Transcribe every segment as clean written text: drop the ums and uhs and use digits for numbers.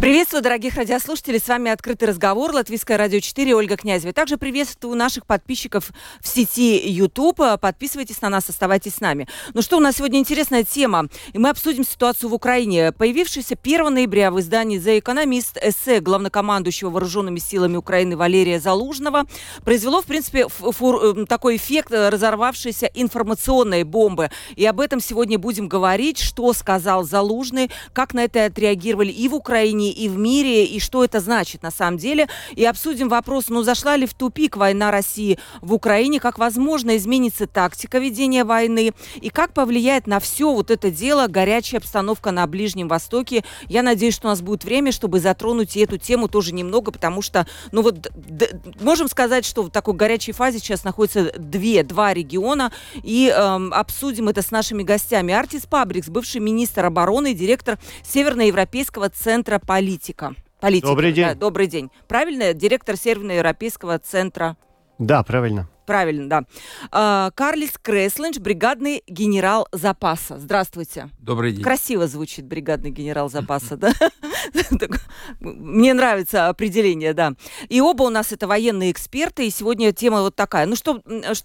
Приветствую, дорогих радиослушателей. С вами «Открытый разговор», Латвийское радио 4, Ольга Князева. Также приветствую наших подписчиков в сети YouTube. Подписывайтесь на нас, оставайтесь с нами. Ну что, у нас сегодня интересная тема. И мы обсудим ситуацию в Украине. Появившийся 1 ноября в издании The Economist эссе главнокомандующего вооруженными силами Украины Валерия Залужного произвело, в принципе, такой эффект разорвавшейся информационной бомбы. И об этом сегодня будем говорить, что сказал Залужный, как на это отреагировали и в Украине, и в мире, и что это значит на самом деле. И обсудим вопрос, зашла ли в тупик война России в Украине, как, возможно, изменится тактика ведения войны, и как повлияет на все вот это дело горячая обстановка на Ближнем Востоке. Я надеюсь, что у нас будет время, чтобы затронуть и эту тему тоже немного, потому что, можем сказать, что в такой горячей фазе сейчас находятся два региона, и обсудим это с нашими гостями. Артис Пабрикс, бывший министр обороны и директор Северноевропейского центра Политика. Добрый день. Да, добрый день. Правильно? Директор Северноевропейского центра. Да, правильно. Правильно, да. Карлис Креслиньш, бригадный генерал запаса. Здравствуйте. Добрый день. Красиво звучит бригадный генерал запаса, да? Мне нравится определение, да. И оба у нас это военные эксперты, и сегодня тема вот такая. Ну что,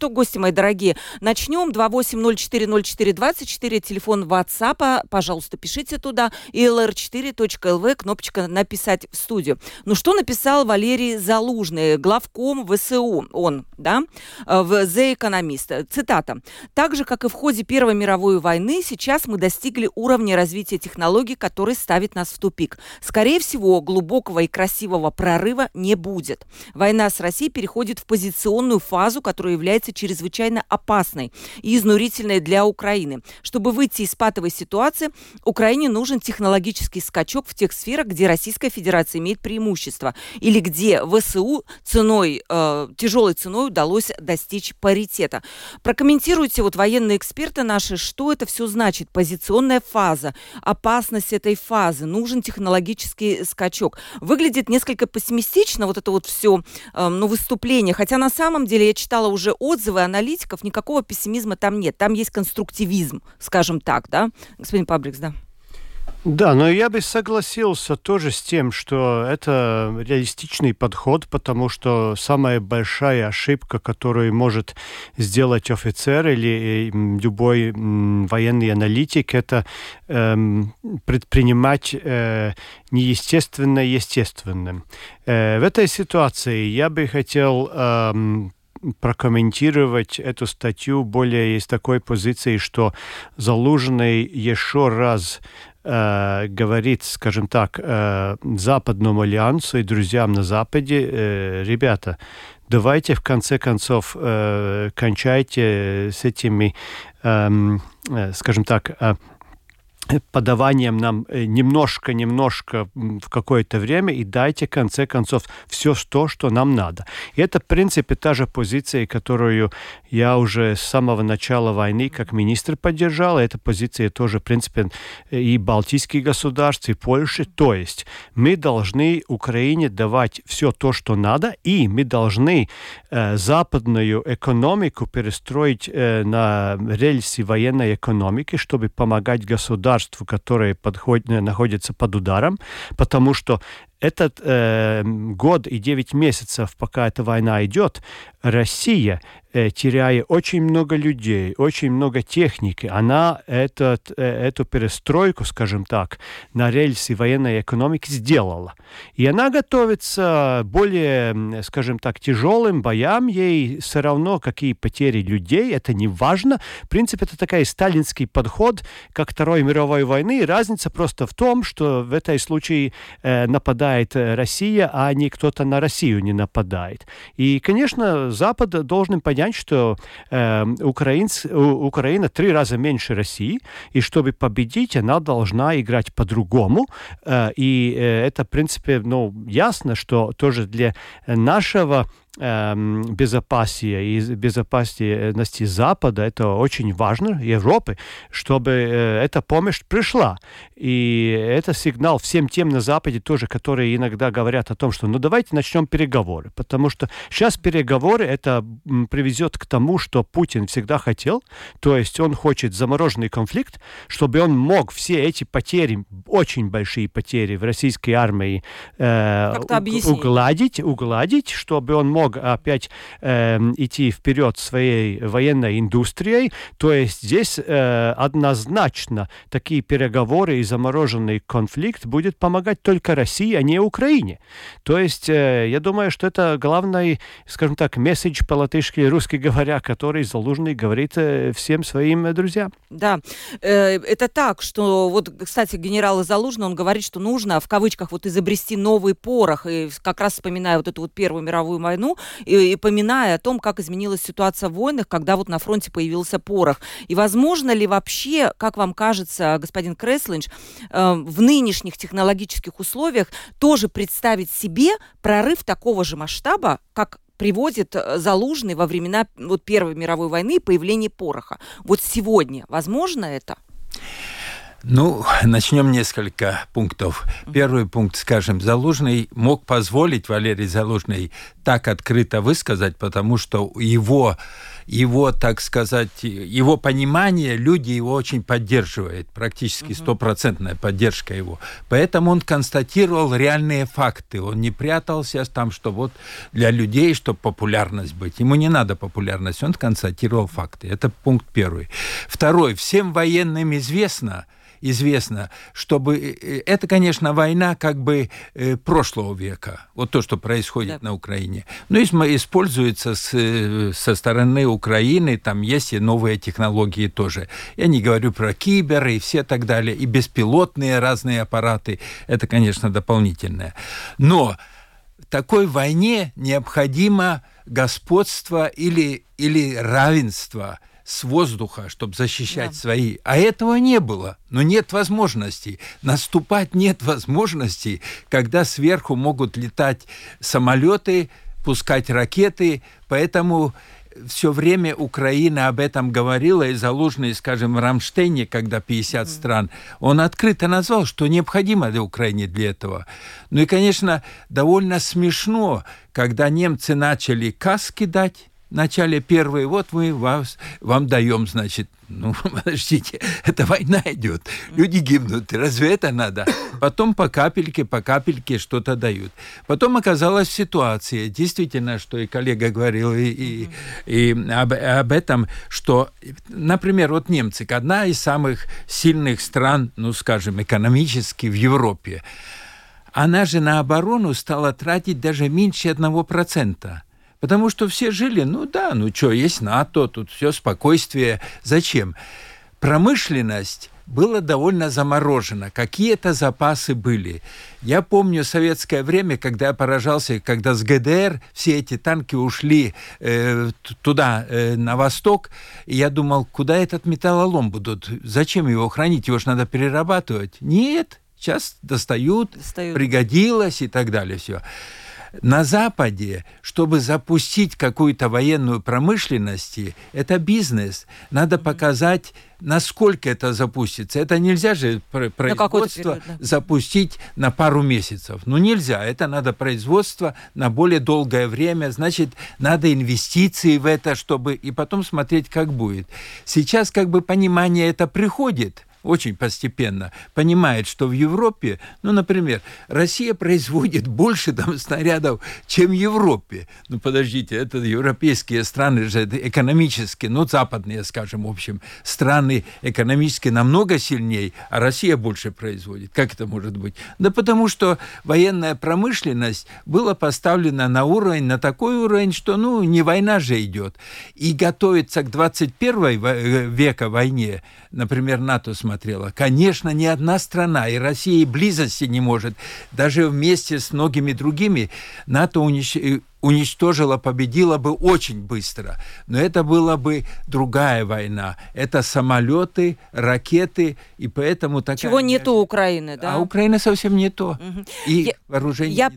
гости мои дорогие, начнем. 28040424, телефон WhatsApp, пожалуйста, пишите туда. И lr4.lv, кнопочка «Написать в студию». Ну что написал Валерий Залужный, главком ВСУ, он, да? В The Economist. Цитата. «Так же, как и в ходе Первой мировой войны, сейчас мы достигли уровня развития технологий, который ставит нас в тупик. Скорее всего, глубокого и красивого прорыва не будет. Война с Россией переходит в позиционную фазу, которая является чрезвычайно опасной и изнурительной для Украины. Чтобы выйти из патовой ситуации, Украине нужен технологический скачок в тех сферах, где Российская Федерация имеет преимущество, или где ВСУ тяжелой ценой удалось достичь паритета». Прокомментируйте, военные эксперты наши, что это все значит. Позиционная фаза, опасность этой фазы, нужен технологический скачок. Выглядит несколько пессимистично это все выступление, хотя на самом деле я читала уже отзывы аналитиков, никакого пессимизма там нет. Там есть конструктивизм, скажем так, да? Господин Пабрикс, да. Да, но я бы согласился тоже с тем, что это реалистичный подход, потому что самая большая ошибка, которую может сделать офицер или любой военный аналитик, это предпринимать неестественное естественным. В этой ситуации я бы хотел прокомментировать эту статью более из такой позиции, что Залужный еще раз говорит, скажем так, Западному альянсу и друзьям на Западе: ребята, давайте в конце концов кончайте с этими, скажем так, подаванием нам немножко в какое-то время и дайте, в конце концов, все то, что нам надо. И это, в принципе, та же позиция, которую я уже с самого начала войны как министр поддержал. Эта позиция тоже, в принципе, и балтийских государств, и Польши. То есть мы должны Украине давать все то, что надо, и мы должны западную экономику перестроить на рельсы военной экономики, чтобы помогать государству, которые находятся под ударом, потому что этот год и 9 месяцев, пока эта война идет, Россия, теряя очень много людей, очень много техники, она эту перестройку, скажем так, на рельсы военной экономики сделала. И она готовится более, скажем так, тяжелым боям. Ей все равно, какие потери людей, это не важно. В принципе, это такой сталинский подход, как Второй мировой войны. Разница просто в том, что в этой случае нападает Россия, а не кто-то на Россию не нападает. И, конечно, Запад должен понять, что Украина 3 раза меньше России, и чтобы победить, она должна играть по-другому. И это, в принципе, ясно, что тоже для нашего безопасности Запада, это очень важно, Европы, чтобы эта помощь пришла. И это сигнал всем тем на Западе тоже, которые иногда говорят о том, что ну давайте начнем переговоры, потому что сейчас переговоры это приведет к тому, что Путин всегда хотел, то есть он хочет замороженный конфликт, чтобы он мог все эти потери, очень большие потери в российской армии угладить, чтобы он мог опять идти вперед своей военной индустрией. То есть здесь однозначно такие переговоры и замороженный конфликт будет помогать только России, а не Украине. То есть я думаю, что это главный, скажем так, месседж по-латышски, русски говоря, который Залужный говорит всем своим друзьям. Да, это так, что вот, кстати, генерал Залужный, он говорит, что нужно, в кавычках, вот изобрести новый порох. И как раз вспоминая вот эту вот Первую мировую войну и поминая о том, как изменилась ситуация в войнах, когда вот на фронте появился порох. И возможно ли вообще, как вам кажется, господин Креслиньш, в нынешних технологических условиях тоже представить себе прорыв такого же масштаба, как приводит Залужный во времена вот, Первой мировой войны и появление пороха? Вот сегодня возможно это? Ну, начнем несколько пунктов. Первый пункт, скажем, Залужный мог позволить, Валерий Залужный, так открыто высказать, потому что его, так сказать, его понимание, люди его очень поддерживают, практически стопроцентная поддержка его. Поэтому он констатировал реальные факты, он не прятался там, что вот для людей, чтобы популярность быть. Ему не надо популярность, он констатировал факты. Это пункт первый. Второй, всем военным известно, чтобы... Это, конечно, война как бы прошлого века. Вот то, что происходит на Украине. Но используется со стороны Украины, там есть и новые технологии тоже. Я не говорю про кибер и все так далее, и беспилотные разные аппараты. Это, конечно, дополнительное. Но в такой войне необходимо господство или равенство с воздуха, чтобы защищать свои. А этого не было. Но нет возможности. Наступать нет возможности, когда сверху могут летать самолеты, пускать ракеты. Поэтому все время Украина об этом говорила, и Залужный, скажем, в Рамштейне, когда 50 стран, он открыто назвал, что необходимо для Украины для этого. Ну и, конечно, довольно смешно, когда немцы начали каски дать, в начале первые, вот мы вам даем, значит, ну, подождите, это война идет, люди гибнут, разве это надо? Потом по капельке что-то дают. Потом оказалась ситуация, действительно, что и коллега говорил и об этом, что, например, вот немцы, одна из самых сильных стран, ну, скажем, экономически в Европе, она же на оборону стала тратить даже меньше 1%. Потому что все жили, есть НАТО, тут все спокойствие. Зачем? Промышленность была довольно заморожена. Какие-то запасы были. Я помню советское время, когда я поражался, когда с ГДР все эти танки ушли туда, на восток. И я думал, куда этот металлолом будут? Зачем его хранить? Его же надо перерабатывать. Нет, сейчас достают. Пригодилось и так далее. Все. На Западе, чтобы запустить какую-то военную промышленность, это бизнес. Надо показать, насколько это запустится. Это нельзя же производство запустить на пару месяцев. Ну, нельзя. Это надо производство на более долгое время. Значит, надо инвестиции в это, чтобы... И потом смотреть, как будет. Сейчас как бы понимание это приходит. Очень постепенно понимает, что в Европе, например, Россия производит больше там снарядов, чем в Европе. Подождите, это европейские страны же экономически, западные, скажем, в общем, страны экономически намного сильнее, а Россия больше производит. Как это может быть? Да потому что военная промышленность была поставлена на такой уровень, что, не война же идет. И готовится к 21 века войне, например, НАТО с смотрела. Конечно, ни одна страна, и Россия и близости не может. Даже вместе с многими другими НАТО уничтожила, победила бы очень быстро. Но это была бы другая война. Это самолеты, ракеты, и поэтому такая... Чего не то Украины, да? А Украина совсем не то. Угу. И вооружение...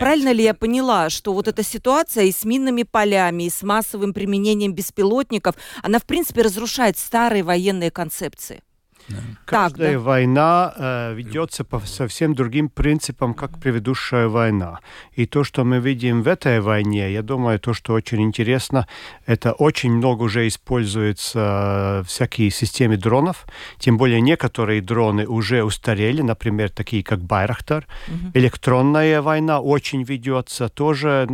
Правильно ли я поняла, что вот эта ситуация и с минными полями, и с массовым применением беспилотников, она, в принципе, разрушает старые военные концепции? Да. Каждая война ведется по совсем другим принципам, как предыдущая война. И то, что мы видим в этой войне, я думаю, то, что очень интересно, это очень много уже используется всякие системы дронов. Тем более некоторые дроны уже устарели, например, такие как Байрактар. Электронная война очень ведется тоже,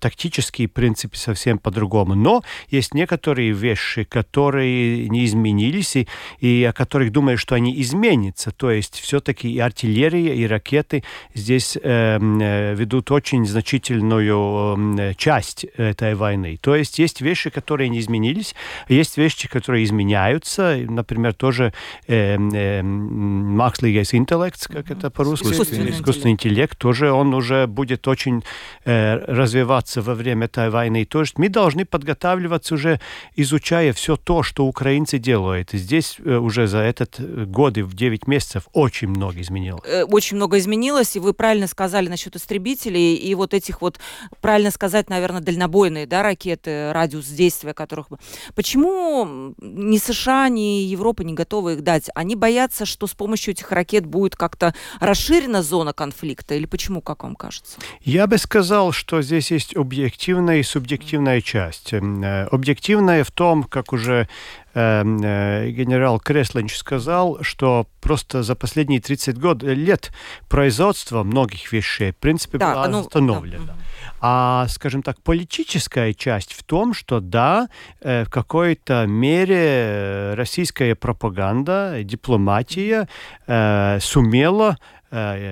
тактические принципы совсем по-другому. Но есть некоторые вещи, которые не изменились, и о которых думают, что они изменятся. То есть все-таки и артиллерия, и ракеты здесь ведут очень значительную часть этой войны. То есть есть вещи, которые не изменились, есть вещи, которые изменяются. Например, тоже Mākslīgais intelekts, как это по-русски? Искусственный интеллект. Тоже он уже будет очень развиваться во время этой войны. То есть мы должны подготавливаться уже, изучая все то, что украинцы делают. Здесь уже за этот год и в 9 месяцев очень много изменилось. Очень много изменилось, и вы правильно сказали насчет истребителей, и вот этих вот, правильно сказать, наверное, дальнобойные, да, ракеты, радиус действия которых... Почему ни США, ни Европа не готовы их дать? Они боятся, что с помощью этих ракет будет как-то расширена зона конфликта, или почему, как вам кажется? Я бы сказал, что здесь есть объективная и субъективная часть. Объективная в том, как уже генерал Креслиньш сказал, что просто за последние 30 лет производство многих вещей, в принципе, было остановлено. Да. А, скажем так, политическая часть в том, что да, в какой-то мере российская пропаганда, дипломатия сумела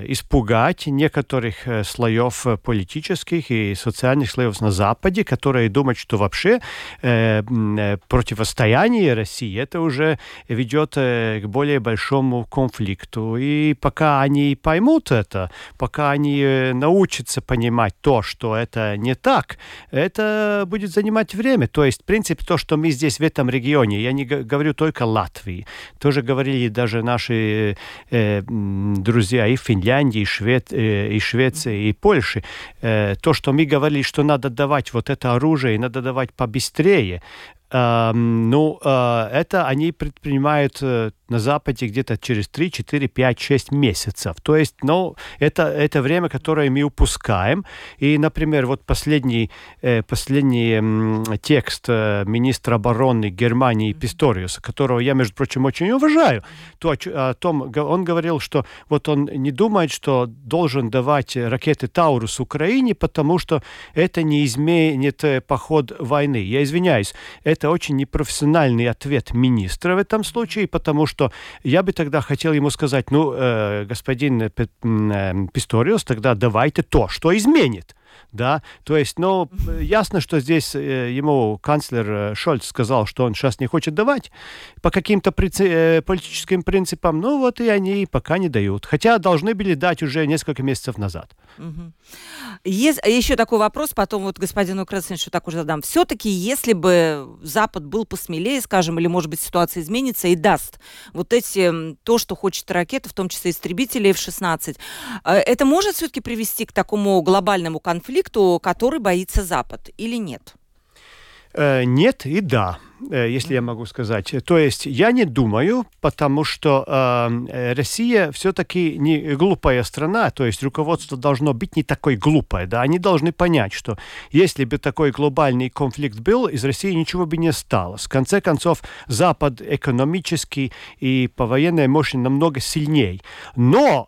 испугать некоторых слоев политических и социальных слоев на Западе, которые думают, что вообще противостояние России это уже ведет к более большому конфликту. И пока они поймут это, пока они научатся понимать то, что это не так, это будет занимать время. То есть, в принципе, то, что мы здесь в этом регионе, я не говорю только Латвии, тоже говорили даже наши друзья и Финляндии, и Швеции, и Польши. То, что мы говорили, что надо давать вот это оружие, надо давать побыстрее, это они предпринимают на Западе где-то через 3, 4, 5, 6 месяцев. То есть, это время, которое мы упускаем. И, например, вот последний текст министра обороны Германии Писториуса, которого я, между прочим, очень уважаю, он говорил, что вот он не думает, что должен давать ракеты «Таурус» Украине, потому что это не изменит поход войны. Я извиняюсь, это очень непрофессиональный ответ министра в этом случае, потому что я бы тогда хотел ему сказать, господин Писториус, тогда давайте то, что изменит. Да, то есть, ясно, что здесь ему канцлер Шольц сказал, что он сейчас не хочет давать по каким-то политическим принципам, и они пока не дают. Хотя должны были дать уже несколько месяцев назад. Угу. Есть еще такой вопрос, потом вот господину Креслиньшу так уже задам. Все-таки, если бы Запад был посмелее, скажем, или, может быть, ситуация изменится и даст вот эти, то, что хочет ракеты, в том числе истребители F-16, это может все-таки привести к такому глобальному конфликту, который боится Запад, или нет? Нет и да, если я могу сказать. То есть я не думаю, потому что Россия все-таки не глупая страна, то есть руководство должно быть не такое глупое. Да? Они должны понять, что если бы такой глобальный конфликт был, из России ничего бы не стало. В конце концов, Запад экономически и по военной мощи намного сильнее. Но,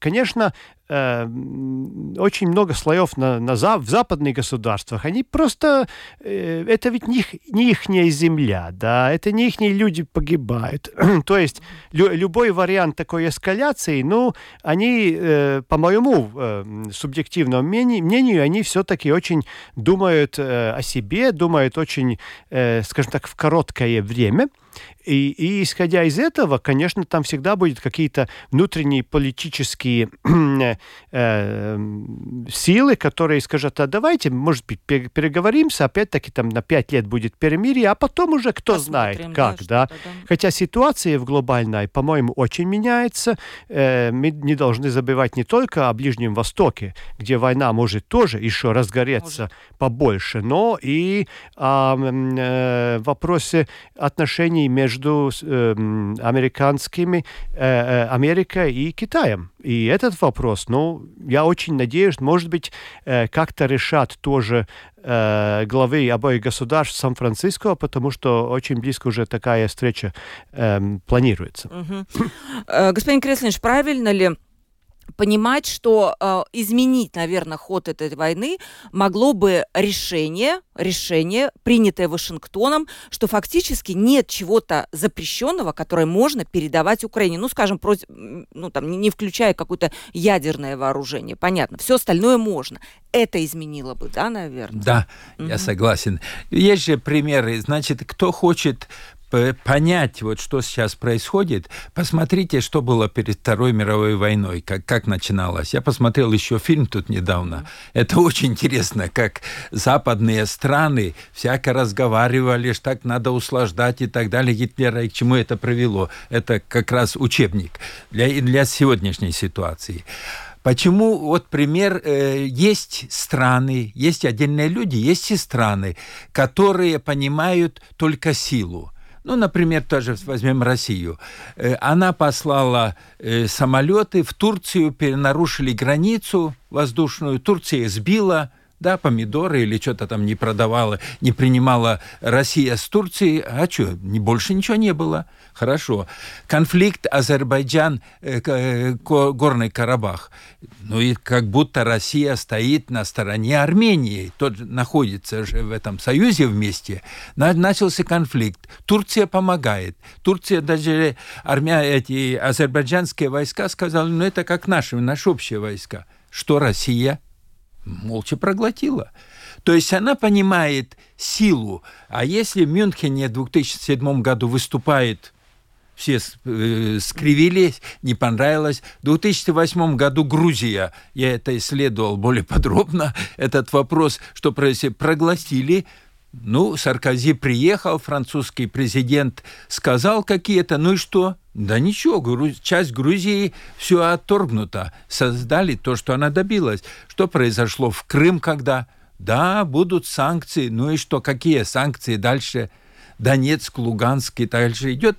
конечно, очень много слоев в западных государствах, они просто... это ведь не ихняя земля, да, это не ихние люди погибают. То есть любой вариант такой эскаляции, они, по моему субъективному мнению, они все-таки очень думают о себе, думают очень, скажем так, в короткое время. И исходя из этого, конечно, там всегда будут какие-то внутренние политические силы, которые скажут, а давайте, может быть, переговоримся, опять-таки там на 5 лет будет перемирие, а потом уже кто знает как. Да? Хотя ситуация в глобальной, по-моему, очень меняется. Мы не должны забывать не только о Ближнем Востоке, где война может тоже еще разгореться побольше, но и вопросы отношений между американскими, Америкой и Китаем. И этот вопрос, ну, я очень надеюсь, может быть, как-то решат тоже главы обоих государств Сан-Франциско, потому что очень близко уже такая встреча планируется. Господин Креслиньш, правильно ли понимать, что изменить, наверное, ход этой войны могло бы решение, принятое Вашингтоном, что фактически нет чего-то запрещенного, которое можно передавать Украине, ну, скажем, не включая какое-то ядерное вооружение, понятно, все остальное можно. Это изменило бы, да, наверное? Да, я согласен. Есть же примеры, значит, кто хочет понять, вот что сейчас происходит, посмотрите, что было перед Второй мировой войной, как начиналось. Я посмотрел еще фильм тут недавно. Это очень интересно, как западные страны всяко разговаривали, что так надо услаждать и так далее Гитлера, и к чему это привело. Это как раз учебник для сегодняшней ситуации. Почему, вот пример, есть страны, есть отдельные люди, есть и страны, которые понимают только силу. Ну, например, тоже возьмем Россию. Она послала самолеты в Турцию, перенарушили границу воздушную, Турция сбила, да, помидоры или что-то там не продавала, не принимала Россия с Турцией. А что, больше ничего не было? Хорошо. Конфликт Азербайджан-Горный Карабах. Ну и как будто Россия стоит на стороне Армении. Тот находится же в этом союзе вместе. Начался конфликт. Турция помогает. Турция даже азербайджанские войска сказали, ну это как наши общие войска. Что Россия? Молча проглотила. То есть она понимает силу. А если в Мюнхене в 2007 году выступает, все скривились, не понравилось. В 2008 году Грузия, я это исследовал более подробно, этот вопрос, что прогласили. Ну, Саркози приехал, французский президент сказал какие-то, ну и что? Да ничего, часть Грузии все отторгнута. Создали то, что она добилась. Что произошло в Крым, когда? Да, будут санкции, ну и что? Какие санкции? Дальше Донецк, Луганск и дальше идет.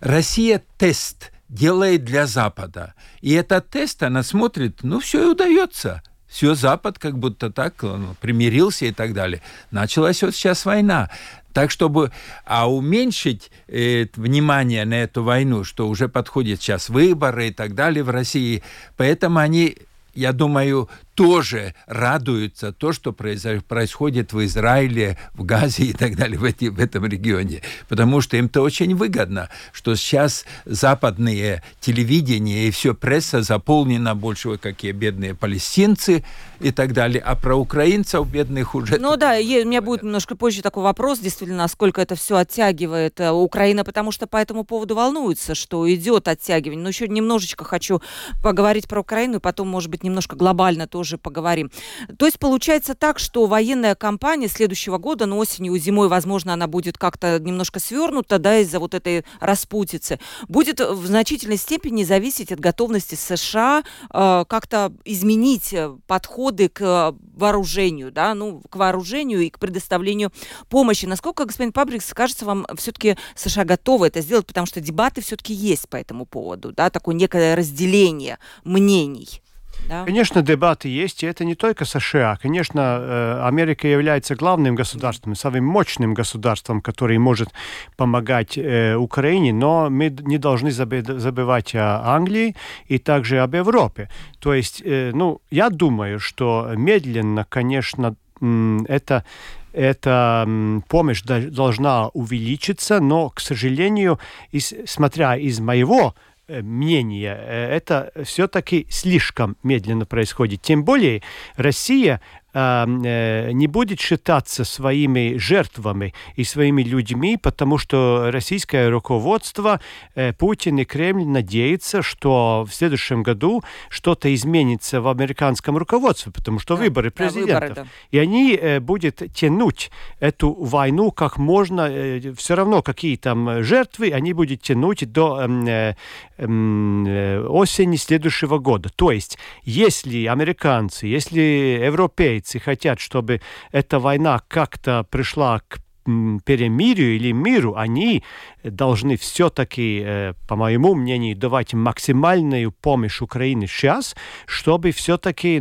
Россия тест делает для Запада. И этот тест, она смотрит, ну все и удается. Все, Запад как будто так примирился и так далее. Началась вот сейчас война. Так, чтобы уменьшить внимание на эту войну, что уже подходят сейчас выборы и так далее в России, поэтому они, я думаю, тоже радуются то, что происходит в Израиле, в Газе и так далее, в этом регионе. Потому что им-то очень выгодно, что сейчас западные телевидения и все пресса заполнена больше, вот какие бедные палестинцы и так далее. А про украинцев бедных уже... Ну да, у меня будет немножко позже такой вопрос, действительно, насколько это все оттягивает Украина, потому что по этому поводу волнуется, что идет оттягивание. Но еще немножечко хочу поговорить про Украину, и потом, может быть, немножко глобально тоже поговорим. То есть получается так, что военная кампания следующего года, но осенью, зимой, возможно, она будет как-то немножко свернута, да, из-за вот этой распутицы, будет в значительной степени зависеть от готовности США как-то изменить подходы к вооружению, да, ну, к вооружению и к предоставлению помощи. Насколько, господин Пабрикс, кажется, вам все-таки США готовы это сделать, потому что дебаты все-таки есть по этому поводу, да, такое некое разделение мнений. Да. Конечно, дебаты есть, и это не только США. Конечно, Америка является главным государством, самым мощным государством, которое может помогать Украине, но мы не должны забывать о Англии и также об Европе. То есть, я думаю, что медленно, конечно, эта помощь должна увеличиться, но, к сожалению, смотря из моего мнение, это все-таки слишком медленно происходит. Тем более Россия не будет считаться своими жертвами и своими людьми, потому что российское руководство, Путин и Кремль надеются, что в следующем году что-то изменится в американском руководстве, потому что выборы президентов. Да. И они будут тянуть эту войну как можно, все равно какие там жертвы, они будут тянуть до осени следующего года. То есть, если американцы, если европейцы хотят, чтобы эта война как-то пришла к перемирию или миру, они должны все-таки, по моему мнению, давать максимальную помощь Украине сейчас, чтобы все-таки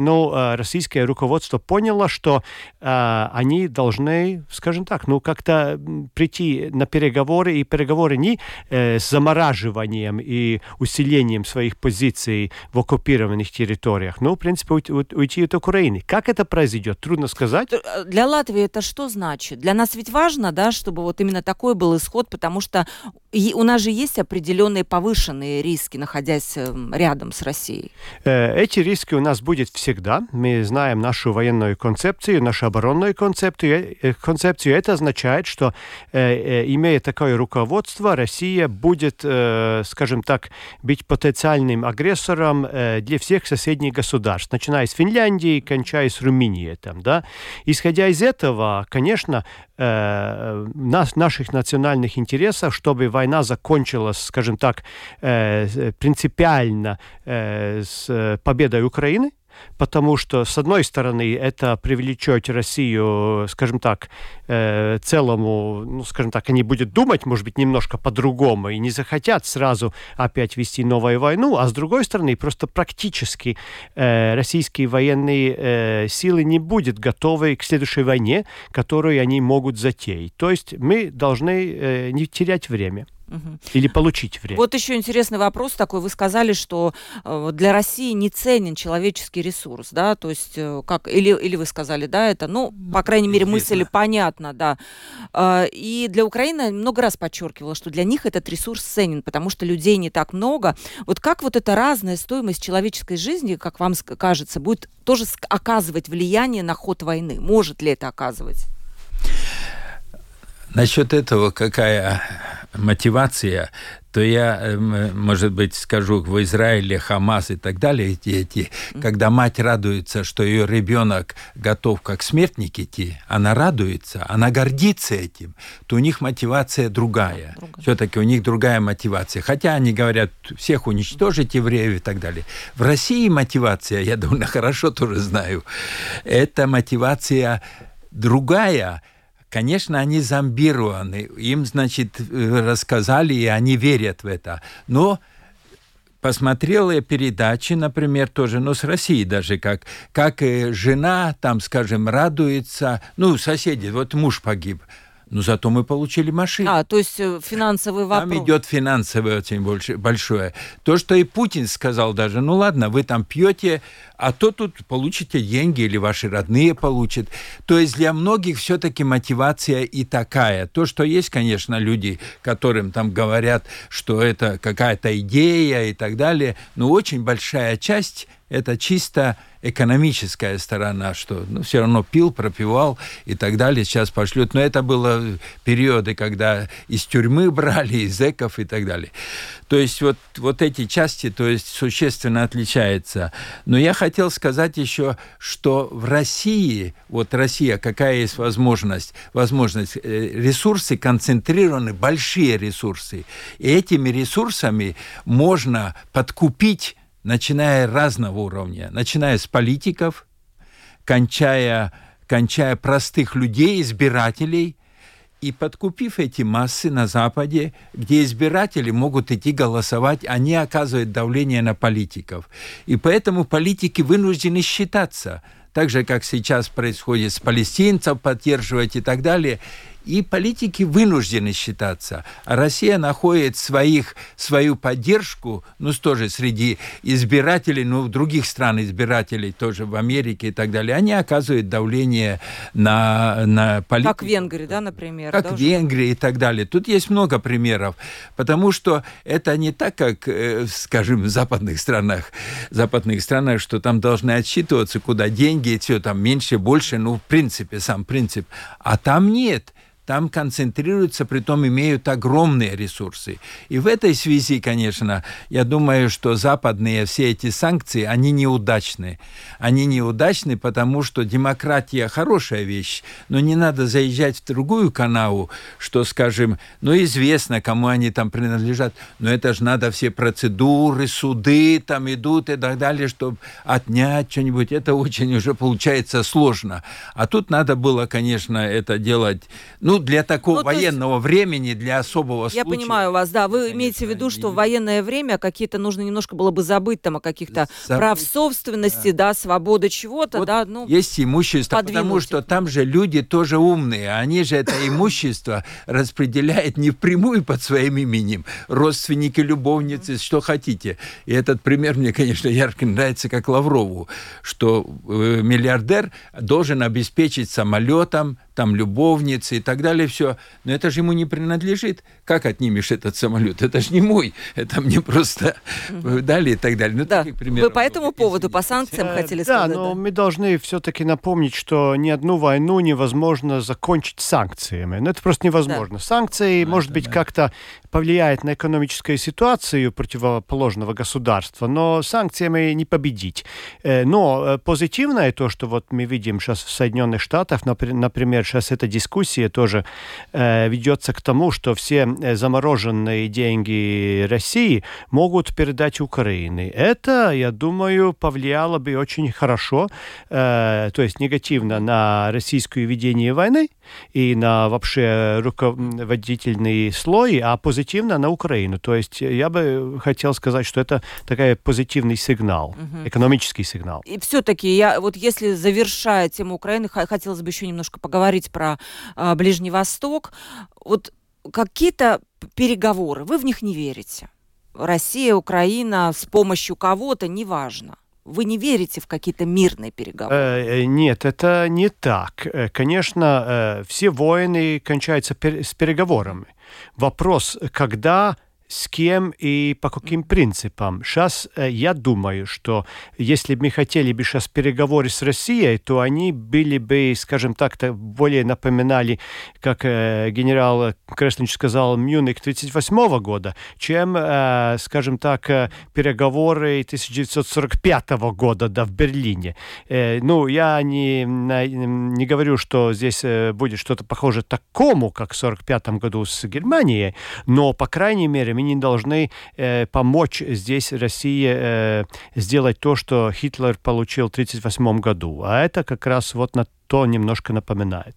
российское руководство поняло, что они должны, скажем так, как-то прийти на переговоры, и переговоры не с замораживанием и усилением своих позиций в оккупированных территориях, в принципе, уйти от Украины. Как это произойдет, трудно сказать. Для Латвии это что значит? Для нас ведь важно, да, чтобы вот именно такой был исход, потому что у нас же есть определенные повышенные риски, находясь рядом с Россией. Эти риски у нас будут всегда. Мы знаем нашу военную концепцию, нашу оборонную концепцию. Это означает, что, имея такое руководство, Россия будет, скажем так, быть потенциальным агрессором для всех соседних государств, начиная с Финляндии, кончая с Румынии. Там, да? Исходя из этого, конечно, наших национальных интересов, чтобы война закончилась, скажем так, принципиально с победой Украины, потому что, с одной стороны, это привлечет Россию, скажем так, целому, скажем так, они будут думать, может быть, немножко по-другому и не захотят сразу опять вести новую войну, а с другой стороны, просто практически российские военные силы не будут готовы к следующей войне, которую они могут затеять. То есть мы должны не терять время. Или получить время. Вот еще интересный вопрос такой. Вы сказали, что для России не ценен человеческий ресурс, да, то есть как или вы сказали, да, это, по крайней мере, мысль понятна, да. И для Украины много раз подчеркивала, что для них этот ресурс ценен, потому что людей не так много. Вот как вот эта разная стоимость человеческой жизни, как вам кажется, будет тоже оказывать влияние на ход войны? Может ли это оказывать? Насчет этого какая мотивация, то я, может быть, скажу, в Израиле, Хамас и так далее, дети, когда мать радуется, что ее ребенок готов как смертник идти, она радуется, она гордится этим, то у них мотивация другая. Все-таки у них другая мотивация. Хотя они говорят, всех уничтожить евреев и так далее. В России мотивация, я довольно хорошо тоже знаю, это мотивация другая. Конечно, они зомбированы, им, значит, рассказали, и они верят в это. Но посмотрел я передачи, например, тоже, с России даже, как жена, там, скажем, радуется, соседи, вот муж погиб. Зато мы получили машину. То есть финансовый вопрос. Там идет финансовое очень большое. То, что и Путин сказал даже, ладно, вы там пьете, а то тут получите деньги или ваши родные получат. То есть для многих все-таки мотивация и такая. То, что есть, конечно, люди, которым там говорят, что это какая-то идея и так далее, но очень большая часть – это чисто экономическая сторона, что все равно пил, пропивал и так далее, сейчас пошлют. Но это были периоды, когда из тюрьмы брали, из зэков и так далее. То есть вот эти части, то есть существенно отличаются. Но я хотел сказать еще, что в России, Россия, какая есть возможность, ресурсы концентрированы, большие ресурсы. И этими ресурсами можно подкупить, начиная разного уровня, начиная с политиков, кончая простых людей, избирателей, и подкупив эти массы на Западе, где избиратели могут идти голосовать, они оказывают давление на политиков. И поэтому политики вынуждены считаться, так же, как сейчас происходит с палестинцев, поддерживать и так далее. И политики вынуждены считаться. Россия находит свою поддержку, тоже среди избирателей, других стран избирателей, тоже в Америке и так далее. Они оказывают давление на политику. Как в Венгрии, например. Как в Венгрии и так далее. Тут есть много примеров, потому что это не так, как, скажем, в западных странах, что там должны отсчитываться, куда деньги, и все там меньше, больше, в принципе, сам принцип. А там нет. Там концентрируются, притом имеют огромные ресурсы. И в этой связи, конечно, я думаю, что западные все эти санкции, они неудачны. Они неудачны, потому что демократия хорошая вещь, но не надо заезжать в другую канаву, что, скажем, известно, кому они там принадлежат, но это же надо все процедуры, суды там идут и так далее, чтобы отнять что-нибудь. Это очень уже получается сложно. А тут надо было, конечно, это делать... для такого военного времени, для особого случая. Я понимаю вас, да. Вы конечно, имеете в виду, что в военное время какие-то нужно немножко было бы забыть там о каких-то прав собственности, свободы чего-то, Есть имущество, потому что там же люди тоже умные, они же это имущество распределяют не впрямую под своим именем, родственники, любовницы, что хотите. И этот пример мне, конечно, ярко нравится, как Лаврову, что миллиардер должен обеспечить самолетом, любовницы и так далее, все. Но это же ему не принадлежит. Как отнимешь этот самолет? Это же не мой. Это мне просто дали и так далее. Вы по этому поводу, по санкциям хотели сказать? Да, но мы должны все-таки напомнить, что ни одну войну невозможно закончить санкциями. Это просто невозможно. Да. Санкции, как-то повлияют на экономическую ситуацию противоположного государства, но санкциями не победить. Но позитивное то, что мы видим сейчас в Соединенных Штатах, например, сейчас эта дискуссия тоже ведется к тому, что все замороженные деньги России могут передать Украине. Это, я думаю, повлияло бы очень хорошо, то есть негативно на российское ведение войны и на вообще руководительный слой, а позитивно на Украину. То есть я бы хотел сказать, что это такой позитивный сигнал, экономический сигнал. И все-таки, если завершая тему Украины, хотелось бы еще немножко поговорить про Ближний Восток. Какие-то переговоры, вы в них не верите? Россия, Украина, с помощью кого-то, неважно. Вы не верите в какие-то мирные переговоры? Нет, это не так. Конечно, все войны кончаются с переговорами. Вопрос, когда... с кем и по каким принципам. Сейчас я думаю, что если бы мы хотели бы сейчас переговоры с Россией, то они были бы, скажем так, более напоминали, как генерал Креслиньш сказал, Мюнхен 1938 года, чем, скажем так, переговоры 1945 года в Берлине. Я не говорю, что здесь будет что-то похоже такому, как в 1945 году с Германией, но, по крайней мере, мы не должны помочь здесь России сделать то, что Гитлер получил в 1938 году. А это как раз на то немножко напоминает.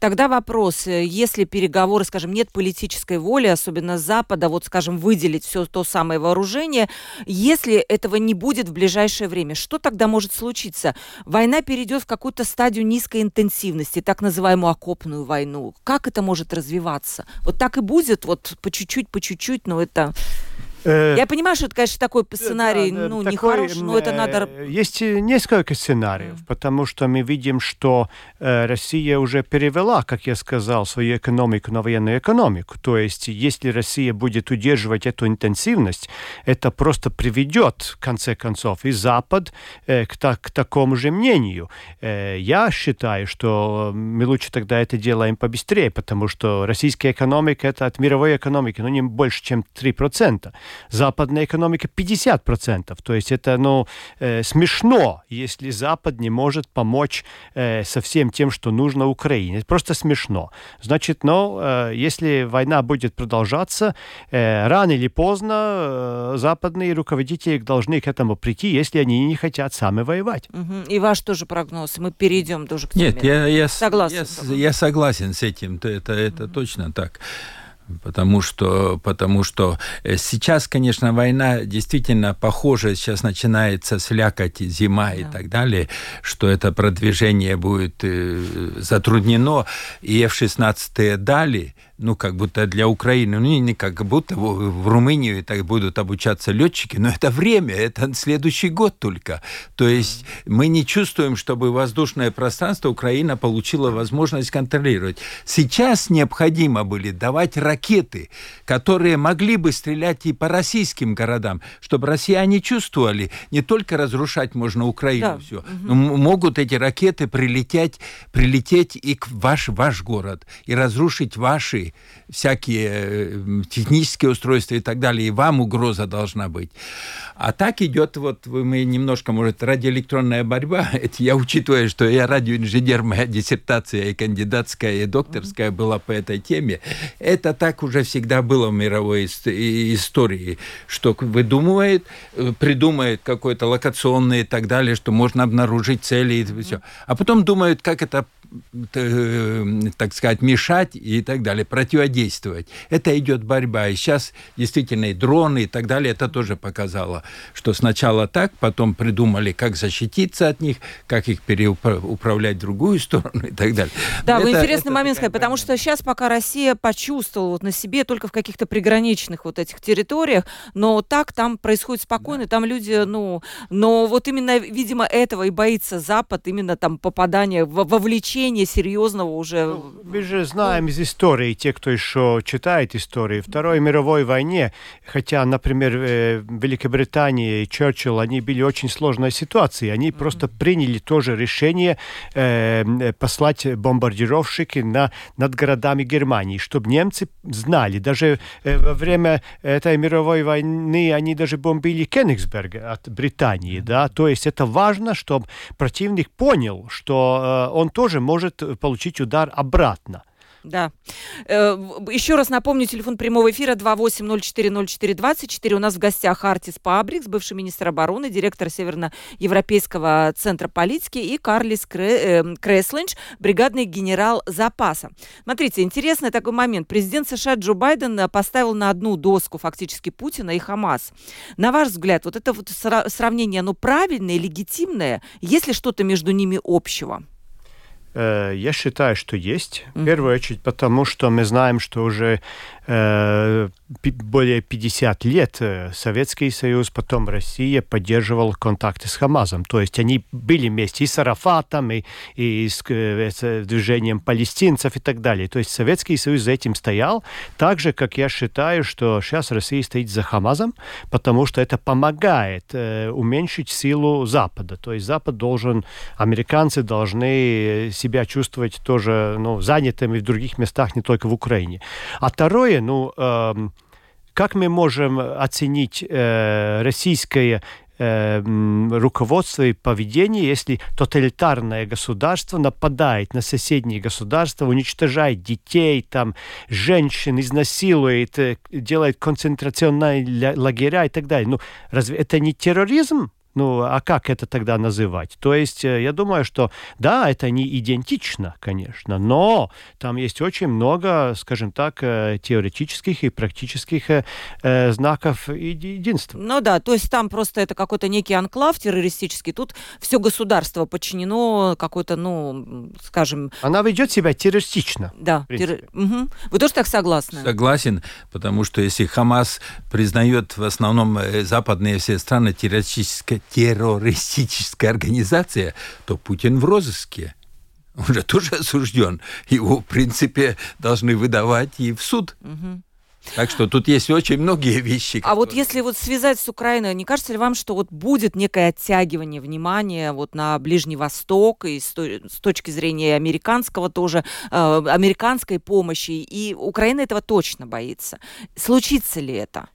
Тогда вопрос, если переговоры, скажем, нет политической воли, особенно Запада, скажем, выделить все то самое вооружение, если этого не будет в ближайшее время, что тогда может случиться? Война перейдет в какую-то стадию низкой интенсивности, так называемую окопную войну. Как это может развиваться? Так и будет, по чуть-чуть, но это... Я понимаю, что это, конечно, такой сценарий нехороший, но это надо... Есть несколько сценариев, потому что мы видим, что Россия уже перевела, как я сказал, свою экономику на военную экономику. То есть, если Россия будет удерживать эту интенсивность, это просто приведет, в конце концов, и Запад к такому же мнению. Я считаю, что мы лучше тогда это делаем побыстрее, потому что российская экономика, это от мировой экономики, не больше, чем 3%. Западная экономика 50%. То есть это смешно, если Запад не может помочь со всем тем, что нужно Украине. Это просто смешно. Значит, если война будет продолжаться, рано или поздно западные руководители должны к этому прийти, если они не хотят сами воевать. И ваш тоже прогноз. Мы перейдем тоже к теме. Нет, я согласен с этим. Это точно так. Потому что сейчас, конечно, война действительно похожа, сейчас начинается слякоть, зима и так далее, что это продвижение будет затруднено, и F-16 дали, как будто для Украины, не как будто в Румынию так будут обучаться летчики, но это время, это следующий год только. То есть мы не чувствуем, чтобы воздушное пространство Украина получила возможность контролировать. Сейчас необходимо было давать ракеты, которые могли бы стрелять и по российским городам, чтобы россияне чувствовали, не только разрушать можно Украину, все, но могут эти ракеты прилететь и к ваш город, и разрушить ваши всякие технические устройства и так далее, и вам угроза должна быть. А так идет, мы немножко, может, радиоэлектронная борьба. Это я, учитывая, что я радиоинженер, моя диссертация и кандидатская, и докторская была по этой теме, это так уже всегда было в мировой истории, что придумают какой-то локационный и так далее, что можно обнаружить цели и все. А потом думают, как это, так сказать, мешать и так далее, противодействовать. Это идет борьба. И сейчас действительно и дроны и так далее, это тоже показало, что сначала так, потом придумали, как защититься от них, как их переуправлять в другую сторону и так далее. Да, вы интересный момент сказали, потому что сейчас пока Россия почувствовала на себе только в каких-то приграничных этих территориях, но так там происходит спокойно, там люди, но именно, видимо, этого и боится Запад, именно там попадание, вовлечение серьезного уже... мы же знаем из истории, те, кто еще читает историю, Второй мировой войне, хотя, например, в Великобритании и Черчилль, они были в очень сложной ситуации, они просто приняли тоже решение послать бомбардировщики над городами Германии, чтобы немцы знали, даже во время этой мировой войны они даже бомбили Кёнигсберг от Британии, то есть это важно, чтобы противник понял, что он тоже может получить удар обратно. Да. Еще раз напомню, телефон прямого эфира 28040424. У нас в гостях Артис Пабрикс, бывший министр обороны, директор Северноевропейского центра политики, и Карлис Креслиньш, бригадный генерал запаса. Смотрите, интересный такой момент. Президент США Джо Байден поставил на одну доску фактически Путина и Хамас. На ваш взгляд, это сравнение, оно правильное, легитимное? Есть ли что-то между ними общего? Я считаю, что есть. В первую очередь, потому что мы знаем, что уже более 50 лет Советский Союз, потом Россия поддерживал контакты с Хамасом. То есть они были вместе и с Арафатом, и с движением палестинцев и так далее. То есть Советский Союз за этим стоял. Так же, как я считаю, что сейчас Россия стоит за Хамасом, потому что это помогает уменьшить силу Запада. То есть Запад должен, американцы должны себя чувствовать тоже занятыми в других местах, не только в Украине. А второе, как мы можем оценить российское руководство и поведение, если тоталитарное государство нападает на соседние государства, уничтожает детей, женщин, изнасилует, делает концентрационные лагеря и так далее. Разве это не терроризм? А как это тогда называть? То есть, я думаю, что да, это не идентично, конечно, но там есть очень много, скажем так, теоретических и практических знаков единства. То есть там просто это какой-то некий анклав террористический, тут все государство подчинено какой-то, скажем... Она ведет себя террористично. Да. Вы тоже так согласны? Согласен, потому что если Хамас признает в основном западные все страны террористическая организация, то Путин в розыске. Он же тоже осужден. Его, в принципе, должны выдавать и в суд. Так что тут есть очень многие вещи. А если связать с Украиной, не кажется ли вам, что будет некое оттягивание внимания на Ближний Восток и с точки зрения американского тоже, американской помощи? И Украина этого точно боится. Случится ли это?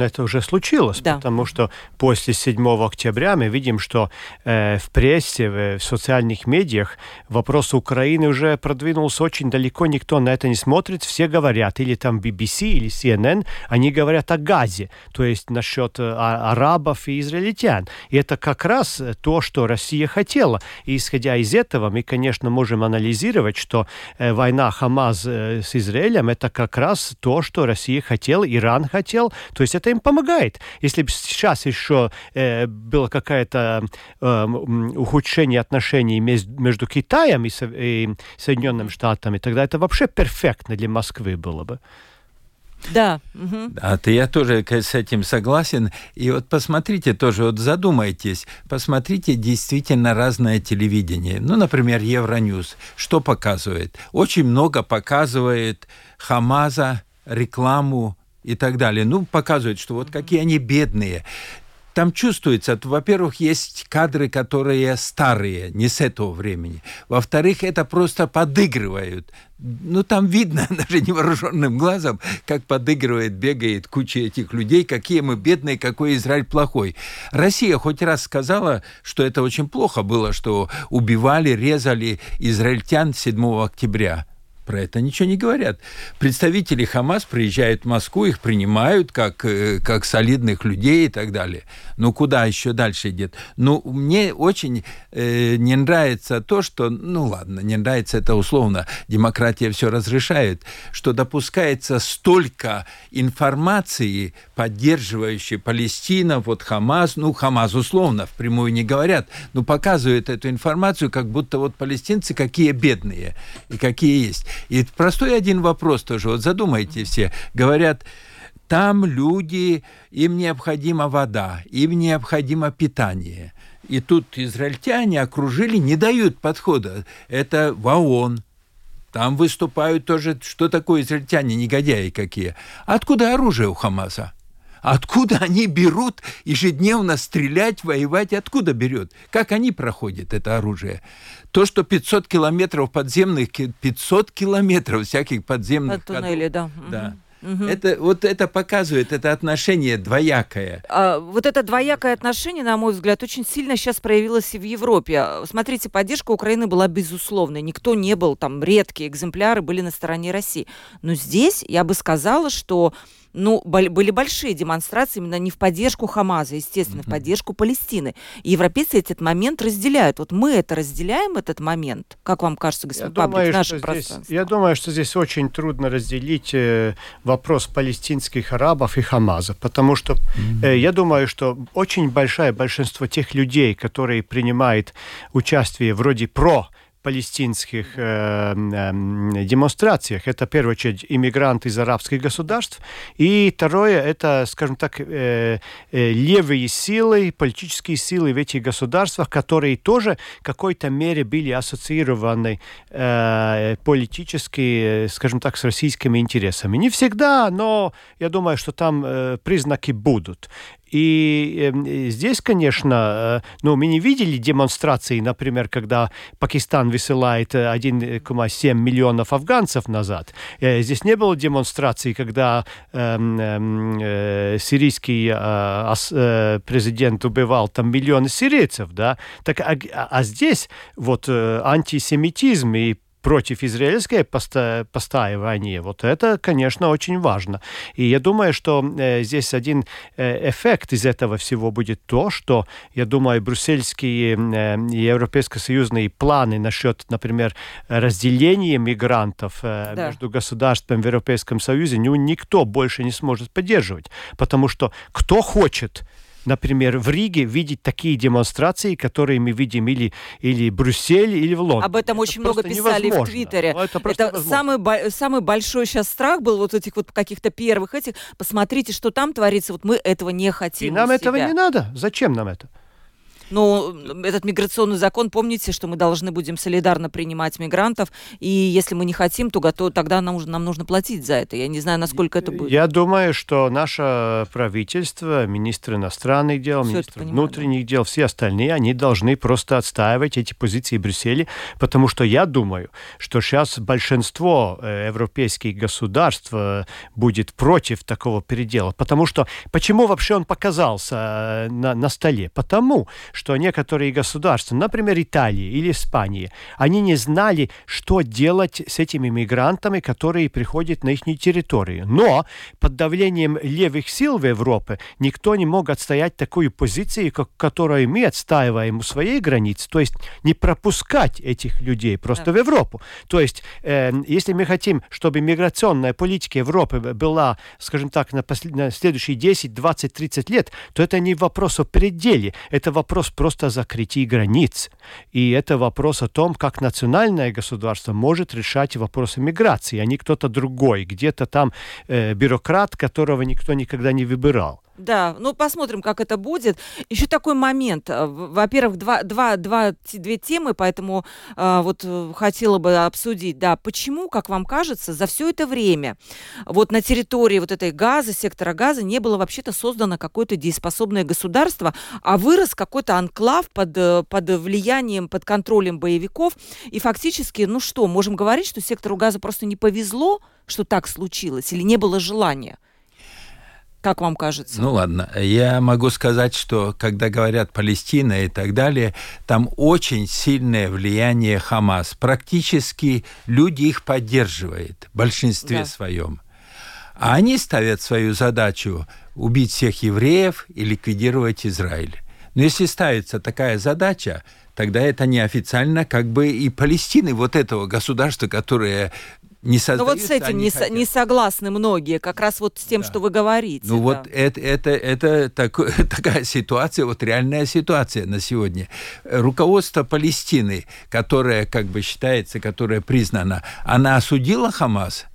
Это уже случилось, да. Потому что после 7 октября мы видим, что в прессе, в социальных медиах вопрос Украины уже продвинулся очень далеко, никто на это не смотрит, все говорят, или там BBC, или CNN, они говорят о Газе, то есть насчет арабов и израильтян. И это как раз то, что Россия хотела. И исходя из этого, мы, конечно, можем анализировать, что война Хамас с Израилем, это как раз то, что Россия хотела, Иран хотел, то есть это им помогает. Если бы сейчас еще было какое-то ухудшение отношений между Китаем и Соединенными Штатами, тогда это вообще перфектно для Москвы было бы. Да. Угу. А то я тоже с этим согласен. И вот посмотрите тоже, вот задумайтесь, посмотрите действительно разное телевидение. Ну, например, Евроньюз. Что показывает? Очень много показывает Хамаза, рекламу и так далее. Ну, показывает, что вот какие они бедные. Там чувствуется, во-первых, есть кадры, которые старые, не с этого времени. Во-вторых, это просто подыгрывают. Ну, там видно даже невооруженным глазом, как подыгрывает, бегает куча этих людей, какие мы бедные, какой Израиль плохой. Россия хоть раз сказала, что это очень плохо было, что убивали, резали израильтян 7 октября. Про это ничего не говорят. Представители Хамас приезжают в Москву, их принимают как солидных людей и так далее. Ну, куда еще дальше идет? Ну, мне очень не нравится то, что... Ну, ладно, не нравится это условно. Демократия все разрешает. Что допускается столько информации, поддерживающей Палестину, вот Хамас. Ну, Хамас условно, впрямую не говорят. Но показывают эту информацию, как будто вот палестинцы какие бедные и какие есть. И простой один вопрос тоже, вот задумайте все, говорят, там люди, им необходима вода, им необходимо питание. И тут израильтяне окружили, не дают подхода. Это в ООН. Там выступают тоже, что такое израильтяне, негодяи какие. Откуда оружие у Хамаса? Откуда они берут ежедневно стрелять, воевать? Откуда берет? Как они проходят это оружие? То, что 500 километров подземных, 500 километров всяких подземных туннелей, да. Угу. Это показывает, это отношение двоякое. Вот это двоякое отношение, на мой взгляд, очень сильно сейчас проявилось и в Европе. Смотрите, поддержка Украины была безусловной. Никто не был, там редкие экземпляры были на стороне России. Но здесь я бы сказала, что были большие демонстрации именно не в поддержку Хамаса, естественно, в поддержку Палестины. И европейцы этот момент разделяют. Вот мы это разделяем, этот момент, как вам кажется, господин Пабрикс, наше пространство? Я думаю, что здесь очень трудно разделить вопрос палестинских арабов и Хамаса, потому что я думаю, что очень большое большинство тех людей, которые принимают участие вроде палестинских демонстрациях. Это, в первую очередь, иммигранты из арабских государств. И второе, это, скажем так, левые силы, политические силы в этих государствах, которые тоже в какой-то мере были ассоциированы политически, скажем так, с российскими интересами. Не всегда, но я думаю, что там признаки будут. И здесь, конечно, мы не видели демонстрации, например, когда Пакистан высылает 1,7 миллионов афганцев назад. Здесь не было демонстрации, когда сирийский президент убивал там миллионы сирийцев, да? А здесь вот антисемитизм и против израильское постаивание. Вот это, конечно, очень важно. И я думаю, что здесь один эффект из этого всего будет то, что, я думаю, брюссельские европейско-союзные планы насчет, например, разделения мигрантов между государствами в Европейском Союзе никто больше не сможет поддерживать. Потому что кто хочет, например, в Риге видеть такие демонстрации, которые мы видим или в Брюсселе, или в Лондоне. Об этом очень много писали невозможно. В Твиттере. Это самый большой сейчас страх был вот этих вот каких-то первых этих. Посмотрите, что там творится. Вот мы этого не хотим. И нам этого не надо. Зачем нам это? Но этот миграционный закон, помните, что мы должны будем солидарно принимать мигрантов, и если мы не хотим, то тогда нам нужно платить за это. Я не знаю, насколько это будет. Я думаю, что наше правительство, министр иностранных дел, министр внутренних дел, все остальные, они должны просто отстаивать эти позиции Брюсселя, потому что я думаю, что сейчас большинство европейских государств будет против такого передела. Потому что, почему вообще он показался на столе? Потому что некоторые государства, например, Италия или Испания, они не знали, что делать с этими мигрантами, которые приходят на их территорию. Но под давлением левых сил в Европе никто не мог отстоять такую позицию, которую мы отстаиваем у своей границы. То есть не пропускать этих людей просто в Европу. То есть если мы хотим, чтобы миграционная политика Европы была, скажем так, на следующие 10, 20, 30 лет, то это не вопрос о пределе, это вопрос просто о закрытии границ. И это вопрос о том, как национальное государство может решать вопросы миграции, а не кто-то другой, где-то там бюрократ, которого никто никогда не выбирал. Да, ну посмотрим, как это будет. Еще такой момент. Во-первых, две темы, поэтому вот хотела бы обсудить, да, почему, как вам кажется, за все это время вот на территории вот этой Газы, сектора Газа, не было вообще-то создано какое-то дееспособное государство, а вырос какой-то анклав под влиянием, под контролем боевиков. И фактически, ну что, можем говорить, что сектору Газа просто не повезло, что так случилось, или не было желания? Как вам кажется? Ну ладно, я могу сказать, что когда говорят Палестина и так далее, там очень сильное влияние Хамас. Практически люди их поддерживают в большинстве своем. А они ставят свою задачу убить всех евреев и ликвидировать Израиль. Но если ставится такая задача, тогда это неофициально как бы и Палестины, вот этого государства, которое... Но вот с этим не согласны многие, как раз вот с тем, что вы говорите. Ну вот это такая ситуация, вот реальная ситуация на сегодня. Руководство Палестины, которое как бы считается, которое признано, она осудила Хамас?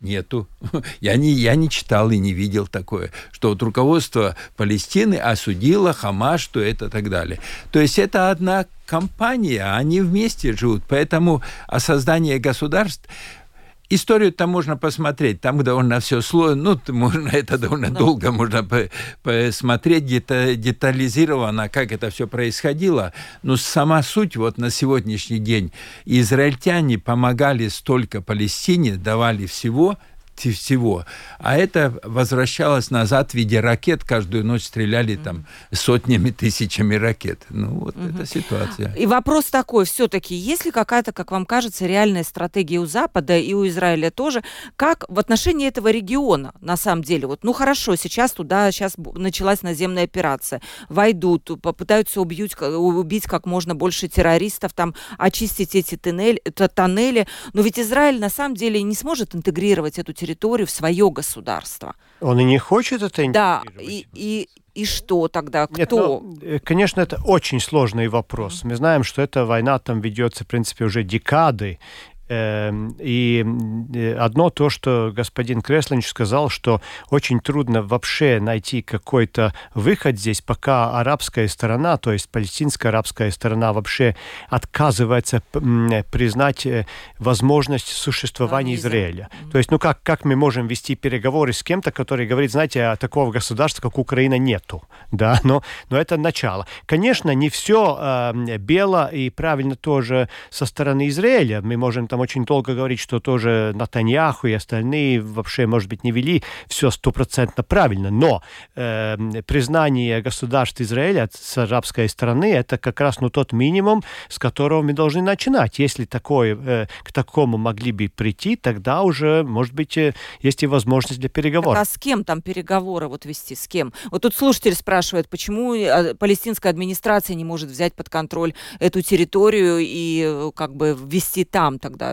Нету. Я не читал и не видел такое, что вот руководство Палестины осудило Хамас, что это и так далее. То есть это одна компания, они вместе живут. Поэтому о создании государств... Историю-то можно посмотреть, там довольно все сложно, ну, можно это довольно долго можно посмотреть, детализировано, как это все происходило, но сама суть вот на сегодняшний день. Израильтяне помогали столько Палестине, давали всего, а это возвращалось назад в виде ракет, каждую ночь стреляли там сотнями, тысячами ракет. Ну вот это ситуация. И вопрос такой, все-таки, есть ли какая-то, как вам кажется, реальная стратегия у Запада и у Израиля тоже, как в отношении этого региона, на самом деле, вот, ну хорошо, сейчас началась наземная операция, войдут, попытаются убить как можно больше террористов, там, очистить эти тоннели, но ведь Израиль, на самом деле, не сможет интегрировать эту территорию в свое государство. Он и не хочет это интегрировать. Да, и что тогда? Кто? Нет, ну, конечно, это очень сложный вопрос. Мы знаем, что эта война там ведется, в принципе, уже декады. И одно то, что господин Креслиньш сказал, что очень трудно вообще найти какой-то выход здесь, пока арабская сторона, то есть палестинская арабская сторона вообще отказывается признать возможность существования Израиля. То есть, ну как мы можем вести переговоры с кем-то, который говорит, знаете, такого государства, как Украина, нету. Да? Но это начало. Конечно, не все бело и правильно тоже со стороны Израиля. Мы можем там очень долго говорить, что тоже Натаньяху и остальные вообще, может быть, не вели все 100% правильно, но признание государства Израиля с арабской стороны, это как раз тот минимум, с которого мы должны начинать. Если к такому могли бы прийти, тогда уже, может быть, есть и возможность для переговоров. А с кем там переговоры вот вести, с кем? Вот тут слушатель спрашивает, почему палестинская администрация не может взять под контроль эту территорию и как бы ввести там тогда?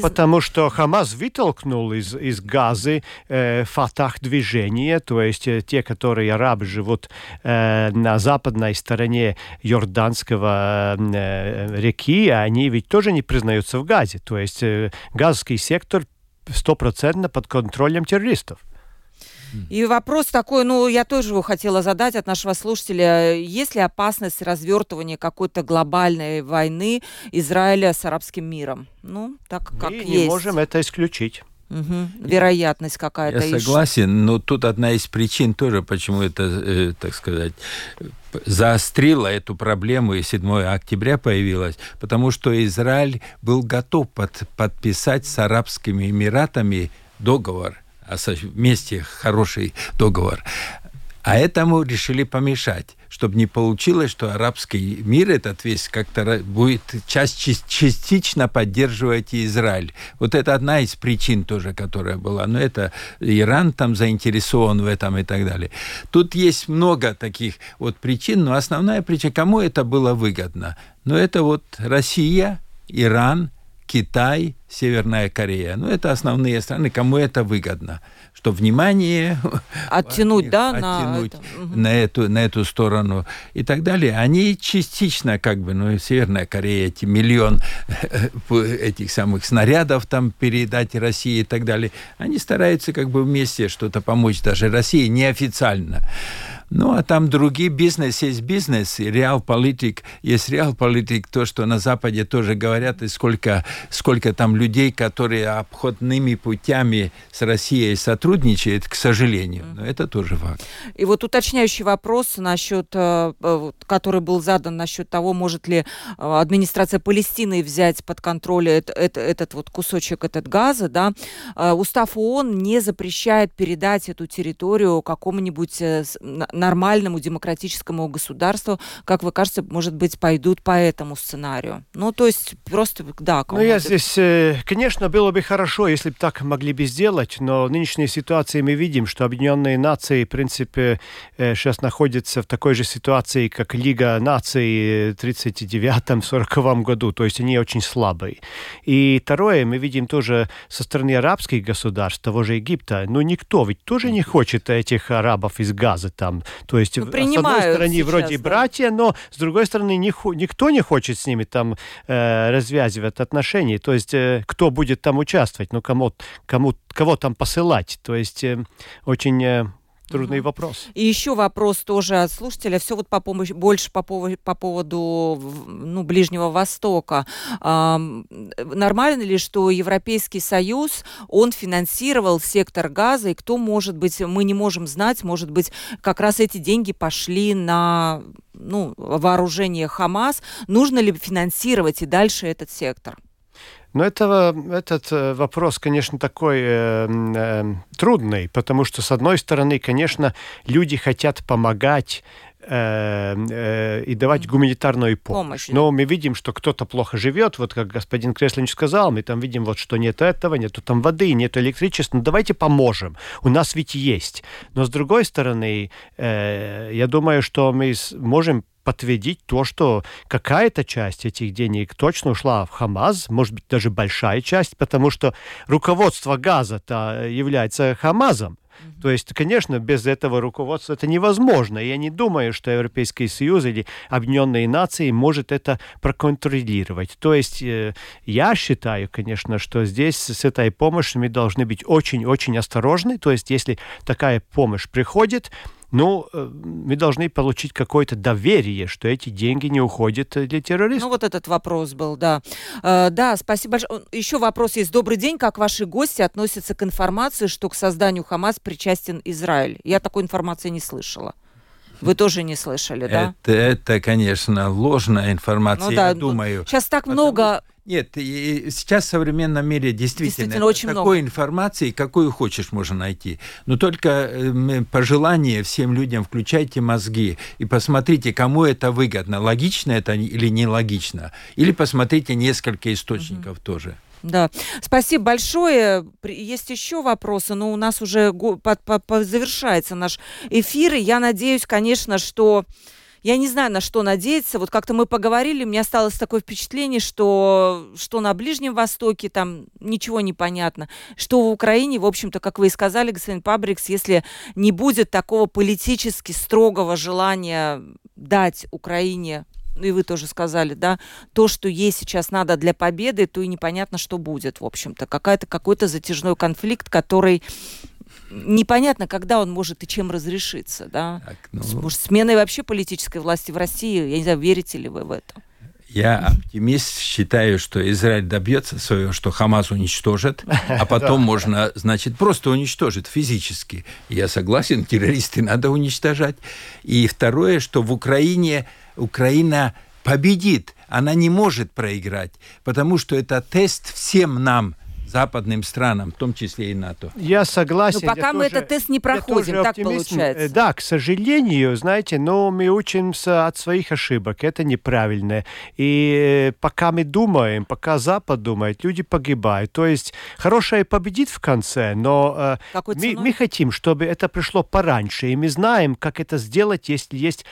Потому что Хамас вытолкнул из Газы Фатах движение, то есть те, которые арабы живут на западной стороне Иорданского реки, они ведь тоже не признаются в Газе. То есть газский сектор 100% под контролем террористов. И вопрос такой, я тоже его хотела задать от нашего слушателя. Есть ли опасность развертывания какой-то глобальной войны Израиля с арабским миром? Мы не можем это исключить. Угу. Вероятность какая-то. Я согласен, но тут одна из причин тоже, почему это, заострило эту проблему, и 7 октября появилась, потому что Израиль был готов подписать с Арабскими Эмиратами договор, вместе хороший договор. А этому решили помешать, чтобы не получилось, что арабский мир этот весь как-то будет частично поддерживать Израиль. Вот это одна из причин тоже, которая была. Но это Иран там заинтересован в этом и так далее. Тут есть много таких вот причин, но основная причина, кому это было выгодно? Это вот Россия, Иран, Китай, Северная Корея. Это основные страны, кому это выгодно. Что внимание... Оттянуть на эту сторону и так далее. Они частично, Северная Корея, эти миллион этих самых снарядов там передать России и так далее. Они стараются вместе что-то помочь даже России неофициально. А там другие бизнес есть бизнес, и реалполитик есть реалполитик, то, что на Западе тоже говорят, и сколько там людей, которые обходными путями с Россией сотрудничают, к сожалению. Но это тоже факт. И вот уточняющий вопрос, который был задан насчет того, может ли администрация Палестины взять под контроль этот кусочек Газа. Да? Устав ООН не запрещает передать эту территорию какому-нибудь нормальному демократическому государству, как вы кажется, может быть, пойдут по этому сценарию. Здесь, конечно, было бы хорошо, если бы так могли бы сделать, но в нынешней ситуации мы видим, что Объединенные Нации, в принципе, сейчас находятся в такой же ситуации, как Лига Наций в 1939-1940 году, то есть они очень слабые. И второе, мы видим тоже со стороны арабских государств, того же Египта, никто ведь тоже не хочет этих арабов из Газа там. То есть, с одной стороны, сейчас, вроде братья, но с другой стороны, никто не хочет с ними там развязывать отношения. То есть, кто будет там участвовать, кого там посылать. То есть, очень... трудный вопрос. И еще вопрос тоже от слушателя. Все по поводу Ближнего Востока. Нормально ли, что Европейский Союз, он финансировал сектор Газа, и кто, может быть, мы не можем знать, может быть, как раз эти деньги пошли на вооружение Хамас. Нужно ли финансировать и дальше этот сектор? Этот вопрос, конечно, такой трудный, потому что, с одной стороны, конечно, люди хотят помогать и давать гуманитарную помощь. Но мы видим, что кто-то плохо живет, вот как господин Креслиньш сказал, мы там видим, что нет этого, нету там воды, нет электричества, давайте поможем, у нас ведь есть. Но, с другой стороны, я думаю, что мы можем подтвердить то, что какая-то часть этих денег точно ушла в Хамас, может быть, даже большая часть, потому что руководство Газа-то является Хамасом. То есть, конечно, без этого руководства это невозможно. Я не думаю, что Европейский Союз или Объединенные Нации может это проконтролировать. То есть, я считаю, конечно, что здесь с этой помощью мы должны быть очень-очень осторожны. То есть, если такая помощь приходит, мы должны получить какое-то доверие, что эти деньги не уходят для террористов. Этот вопрос был, да. Спасибо большое. Еще вопрос есть. Добрый день. Как ваши гости относятся к информации, что к созданию Хамас причастен Израиль? Я такой информации не слышала. Вы тоже не слышали, да? Это конечно, ложная информация, я думаю. Сейчас так много... Нет, сейчас в современном мире действительно очень такой много информации, какую хочешь, можно найти. Но только пожелание всем людям, включайте мозги и посмотрите, кому это выгодно, логично это или нелогично. Или посмотрите несколько источников тоже. Да, спасибо большое. Есть еще вопросы, но у нас уже завершается наш эфир. И я надеюсь, конечно, что... Я не знаю, на что надеяться. Вот как-то мы поговорили, мне осталось такое впечатление, что на Ближнем Востоке там ничего не понятно, что в Украине, в общем-то, как вы и сказали, господин Пабрикс, если не будет такого политически строгого желания дать Украине, и вы тоже сказали, да, то, что ей сейчас надо для победы, то и непонятно, что будет, в общем-то. Какой-то затяжной конфликт, который... непонятно, когда он может и чем разрешиться, да? Так, ну... Может, сменой вообще политической власти в России, я не знаю, верите ли вы в это? Я оптимист, считаю, что Израиль добьется своего, что Хамас уничтожит, а потом можно, значит, просто уничтожить физически. Я согласен, террористы надо уничтожать. И второе, что в Украине Украина победит, она не может проиграть, потому что это тест всем нам, западным странам, в том числе и НАТО. Я согласен. Но пока мы этот тест не проходим, так получается. Да, к сожалению, знаете, но мы учимся от своих ошибок, это неправильно. И пока мы думаем, пока Запад думает, люди погибают. То есть хорошее победит в конце, но мы хотим, чтобы это пришло пораньше, и мы знаем, как это сделать, если есть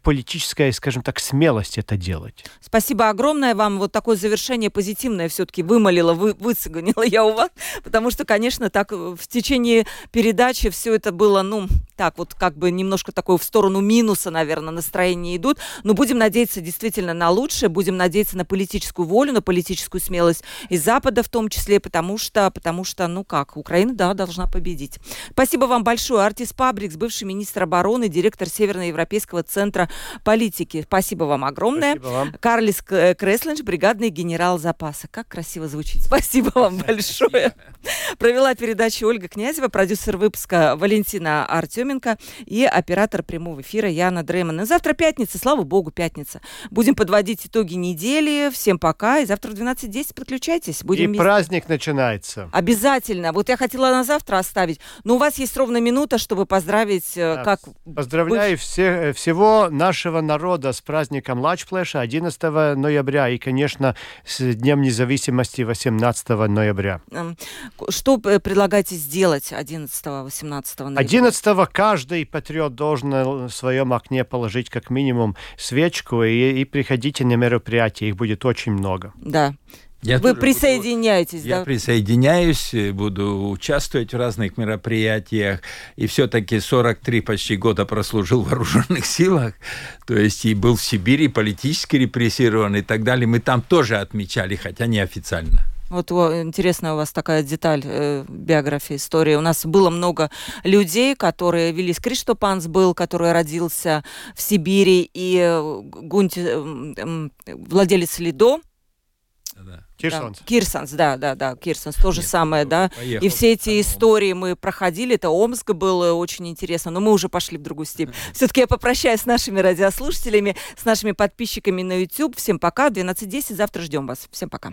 политическая, скажем так, смелость это делать. Спасибо огромное вам. Вот такое завершение позитивное все-таки вымолило, выцеганило. Я у вас, потому что, конечно, так в течение передачи все это было, ну, так вот как бы немножко такое в сторону минуса, наверное, настроения идут, но будем надеяться действительно на лучшее, будем надеяться на политическую волю, на политическую смелость и Запада в том числе, потому что, ну как, Украина, да, должна победить. Спасибо вам большое. Артис Пабрикс, бывший министр обороны, директор Северноевропейского центра политики. Спасибо вам огромное. Спасибо вам. Карлис Креслиньш, бригадный генерал запаса. Как красиво звучит. Спасибо вам большое. Провела передачу Ольга Князева, продюсер выпуска Валентина Артеменко и оператор прямого эфира Яна Дрейман. И завтра пятница, слава богу, пятница. Будем подводить итоги недели. Всем пока. И завтра в 12:10 подключайтесь. Будем вместе. Праздник начинается. Обязательно. Вот я хотела на завтра оставить, но у вас есть ровно минута, чтобы поздравить. Да, как... Поздравляю всего нашего народа с праздником Латч-Плэша 11 ноября и, конечно, с Днем независимости 18 ноября. Что предлагаете сделать 11-18 ноября? 11-го каждый патриот должен в своем окне положить как минимум свечку и приходите на мероприятия, их будет очень много. Да. Вы присоединяетесь, да? Я присоединяюсь, буду участвовать в разных мероприятиях. И все-таки 43 почти года прослужил в вооруженных силах. То есть и был в Сибири, политически репрессирован и так далее. Мы там тоже отмечали, хотя не официально. Вот интересная у вас такая деталь биографии, истории. У нас было много людей, которые велись. Кришто Панс был, который родился в Сибири, и владелец Лидо. Да. Кирсанс. Да. Кирсанс, да, Кирсанс, то же самое, да. И все эти истории мы проходили, это Омск было очень интересно, но мы уже пошли в другую степь. Все-таки я попрощаюсь с нашими радиослушателями, с нашими подписчиками на YouTube. Всем пока, 12:10, завтра ждем вас. Всем пока.